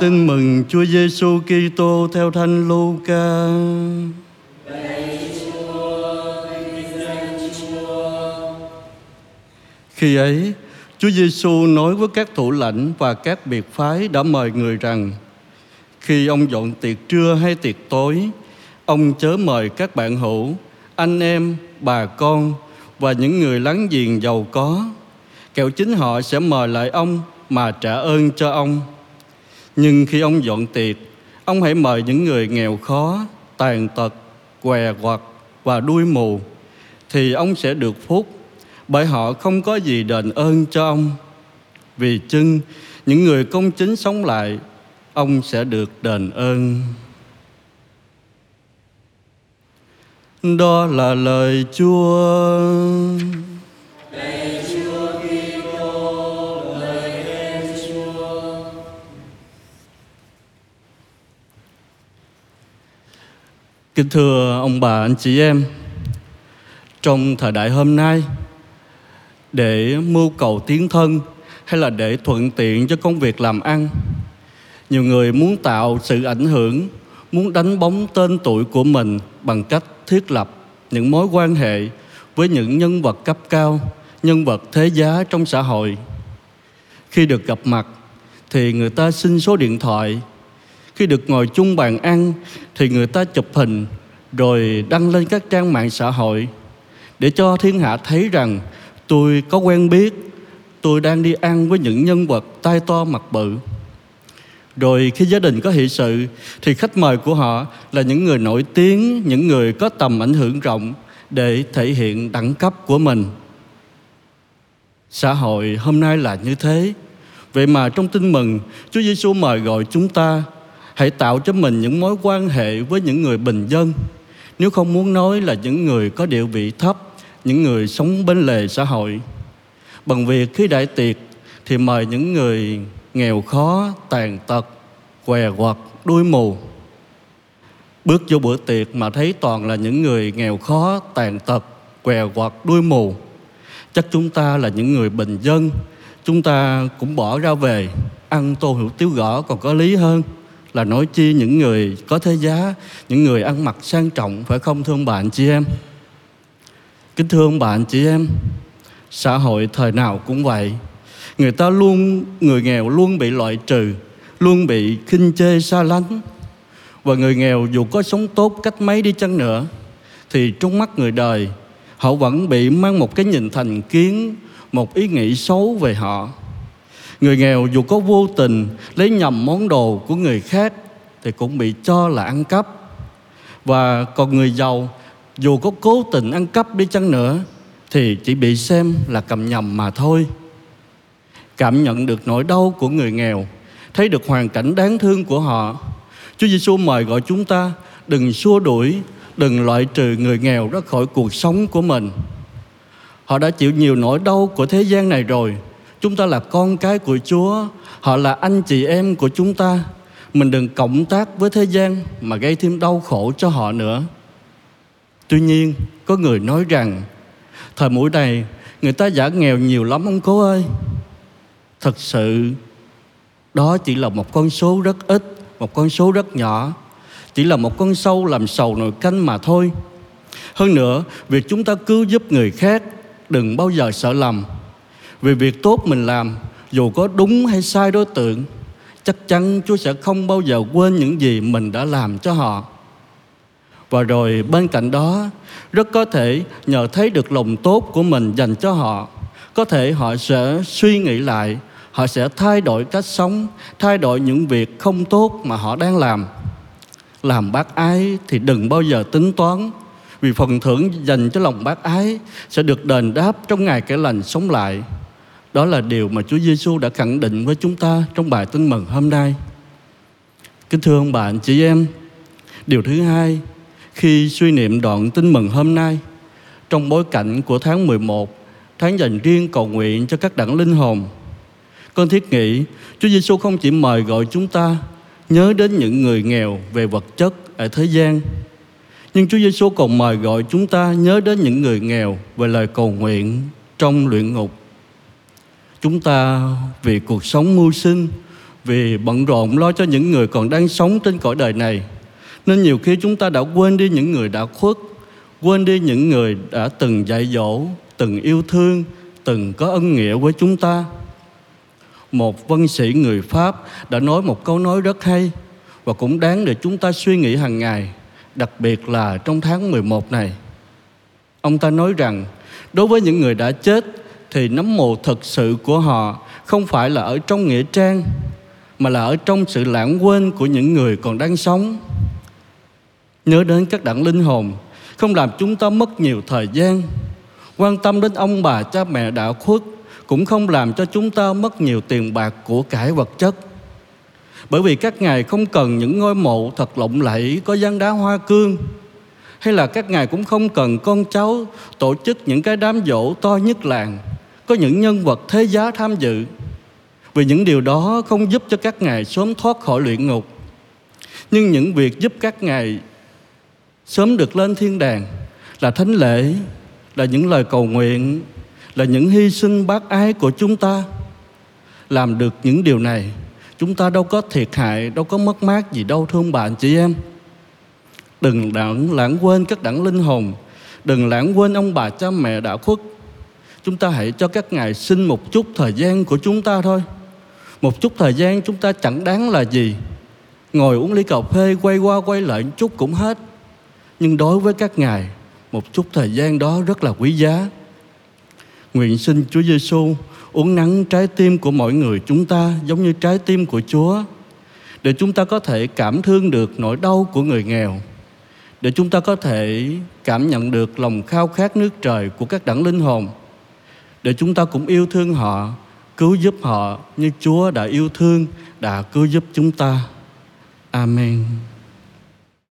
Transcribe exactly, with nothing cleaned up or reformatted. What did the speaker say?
Tin mừng Chúa Giêsu Kitô theo Thánh Luca. Khi ấy, Chúa Giêsu nói với các thủ lãnh và các biệt phái đã mời người rằng: khi ông dọn tiệc trưa hay tiệc tối, ông chớ mời các bạn hữu, anh em, bà con và những người láng giềng giàu có, kẻo chính họ sẽ mời lại ông mà trả ơn cho ông. Nhưng khi ông dọn tiệc, ông hãy mời những người nghèo khó, tàn tật, què quặt và đuôi mù, thì ông sẽ được phúc, bởi họ không có gì đền ơn cho ông. Vì chưng những người công chính sống lại, ông sẽ được đền ơn. Đó là lời Chúa. Kính thưa ông bà, anh chị em, trong thời đại hôm nay, để mưu cầu tiến thân hay là để thuận tiện cho công việc làm ăn, nhiều người muốn tạo sự ảnh hưởng, muốn đánh bóng tên tuổi của mình bằng cách thiết lập những mối quan hệ với những nhân vật cấp cao, nhân vật thế giá trong xã hội. Khi được gặp mặt thì người ta xin số điện thoại, khi được ngồi chung bàn ăn thì người ta chụp hình rồi đăng lên các trang mạng xã hội để cho thiên hạ thấy rằng tôi có quen biết, tôi đang đi ăn với những nhân vật tai to mặt bự. Rồi khi gia đình có hỷ sự thì khách mời của họ là những người nổi tiếng, những người có tầm ảnh hưởng rộng để thể hiện đẳng cấp của mình. Xã hội hôm nay là như thế. Vậy mà trong Tin Mừng, Chúa Giêsu mời gọi chúng ta hãy tạo cho mình những mối quan hệ với những người bình dân, nếu không muốn nói là những người có địa vị thấp, những người sống bên lề xã hội, bằng việc khi đại tiệc thì mời những người nghèo khó, tàn tật, què quặt, đuôi mù. Bước vô bữa tiệc mà thấy toàn là những người nghèo khó, tàn tật, què quặt, đuôi mù, chắc chúng ta là những người bình dân, chúng ta cũng bỏ ra về ăn tô hủ tiếu gõ còn có lý hơn là nói chi những người có thế giá, những người ăn mặc sang trọng, phải không thưa ông bà anh chị em? Kính thưa ông bà anh chị em, xã hội thời nào cũng vậy, người ta luôn, người nghèo luôn bị loại trừ, luôn bị khinh chê xa lánh. Và người nghèo dù có sống tốt cách mấy đi chăng nữa thì trong mắt người đời, họ vẫn bị mang một cái nhìn thành kiến, một ý nghĩ xấu về họ. Người nghèo dù có vô tình lấy nhầm món đồ của người khác thì cũng bị cho là ăn cắp. Và còn người giàu dù có cố tình ăn cắp đi chăng nữa thì chỉ bị xem là cầm nhầm mà thôi. Cảm nhận được nỗi đau của người nghèo, thấy được hoàn cảnh đáng thương của họ, Chúa Giêsu mời gọi chúng ta đừng xua đuổi, đừng loại trừ người nghèo ra khỏi cuộc sống của mình. Họ đã chịu nhiều nỗi đau của thế gian này rồi. Chúng ta là con cái của Chúa, họ là anh chị em của chúng ta. Mình đừng cộng tác với thế gian mà gây thêm đau khổ cho họ nữa. Tuy nhiên, có người nói rằng thời buổi này người ta giả nghèo nhiều lắm ông cố ơi. Thật sự đó chỉ là một con số rất ít, một con số rất nhỏ, chỉ là một con sâu làm sầu nồi canh mà thôi. Hơn nữa, việc chúng ta cứu giúp người khác đừng bao giờ sợ lầm. Vì việc tốt mình làm, dù có đúng hay sai đối tượng, chắc chắn Chúa sẽ không bao giờ quên những gì mình đã làm cho họ. Và rồi bên cạnh đó, rất có thể nhờ thấy được lòng tốt của mình dành cho họ, có thể họ sẽ suy nghĩ lại, họ sẽ thay đổi cách sống, thay đổi những việc không tốt mà họ đang làm. Làm bác ái thì đừng bao giờ tính toán, vì phần thưởng dành cho lòng bác ái sẽ được đền đáp trong ngày Kẻ Lành sống lại. Đó là điều mà Chúa Giêsu đã khẳng định với chúng ta trong bài Tin Mừng hôm nay. Kính thưa ông bà anh chị em, điều thứ hai, khi suy niệm đoạn Tin Mừng hôm nay, trong bối cảnh của tháng mười một, tháng dành riêng cầu nguyện cho các đẳng linh hồn, con thiết nghĩ Chúa Giêsu không chỉ mời gọi chúng ta nhớ đến những người nghèo về vật chất ở thế gian, nhưng Chúa Giêsu còn mời gọi chúng ta nhớ đến những người nghèo về lời cầu nguyện trong luyện ngục. Chúng ta vì cuộc sống mưu sinh, vì bận rộn lo cho những người còn đang sống trên cõi đời này, nên nhiều khi chúng ta đã quên đi những người đã khuất, quên đi những người đã từng dạy dỗ, từng yêu thương, từng có ân nghĩa với chúng ta. Một văn sĩ người Pháp đã nói một câu nói rất hay và cũng đáng để chúng ta suy nghĩ hàng ngày, đặc biệt là trong tháng mười một này. Ông ta nói rằng, đối với những người đã chết thì nấm mồ thật sự của họ không phải là ở trong nghĩa trang, mà là ở trong sự lãng quên của những người còn đang sống. Nhớ đến các đặng linh hồn không làm chúng ta mất nhiều thời gian. Quan tâm đến ông bà cha mẹ đã khuất cũng không làm cho chúng ta mất nhiều tiền bạc của cải vật chất. Bởi vì các ngài không cần những ngôi mộ thật lộng lẫy có giăng đá hoa cương, hay là các ngài cũng không cần con cháu tổ chức những cái đám giỗ to nhất làng, có những nhân vật thế giá tham dự, vì những điều đó không giúp cho các ngài sớm thoát khỏi luyện ngục. Nhưng những việc giúp các ngài sớm được lên thiên đàng là thánh lễ, là những lời cầu nguyện, là những hy sinh bác ái của chúng ta. Làm được những điều này, chúng ta đâu có thiệt hại, đâu có mất mát gì đâu thương bạn chị em. Đừng lãng, lãng quên các đẳng linh hồn, đừng lãng quên ông bà cha mẹ đã khuất. Chúng ta hãy cho các ngài xin một chút thời gian của chúng ta thôi. Một chút thời gian chúng ta chẳng đáng là gì, ngồi uống ly cà phê quay qua quay lại một chút cũng hết. Nhưng đối với các ngài, một chút thời gian đó rất là quý giá. Nguyện xin Chúa Giêsu uốn nắn trái tim của mỗi người chúng ta giống như trái tim của Chúa, để chúng ta có thể cảm thương được nỗi đau của người nghèo, để chúng ta có thể cảm nhận được lòng khao khát nước trời của các đẳng linh hồn, để chúng ta cũng yêu thương họ, cứu giúp họ như Chúa đã yêu thương, đã cứu giúp chúng ta. Amen.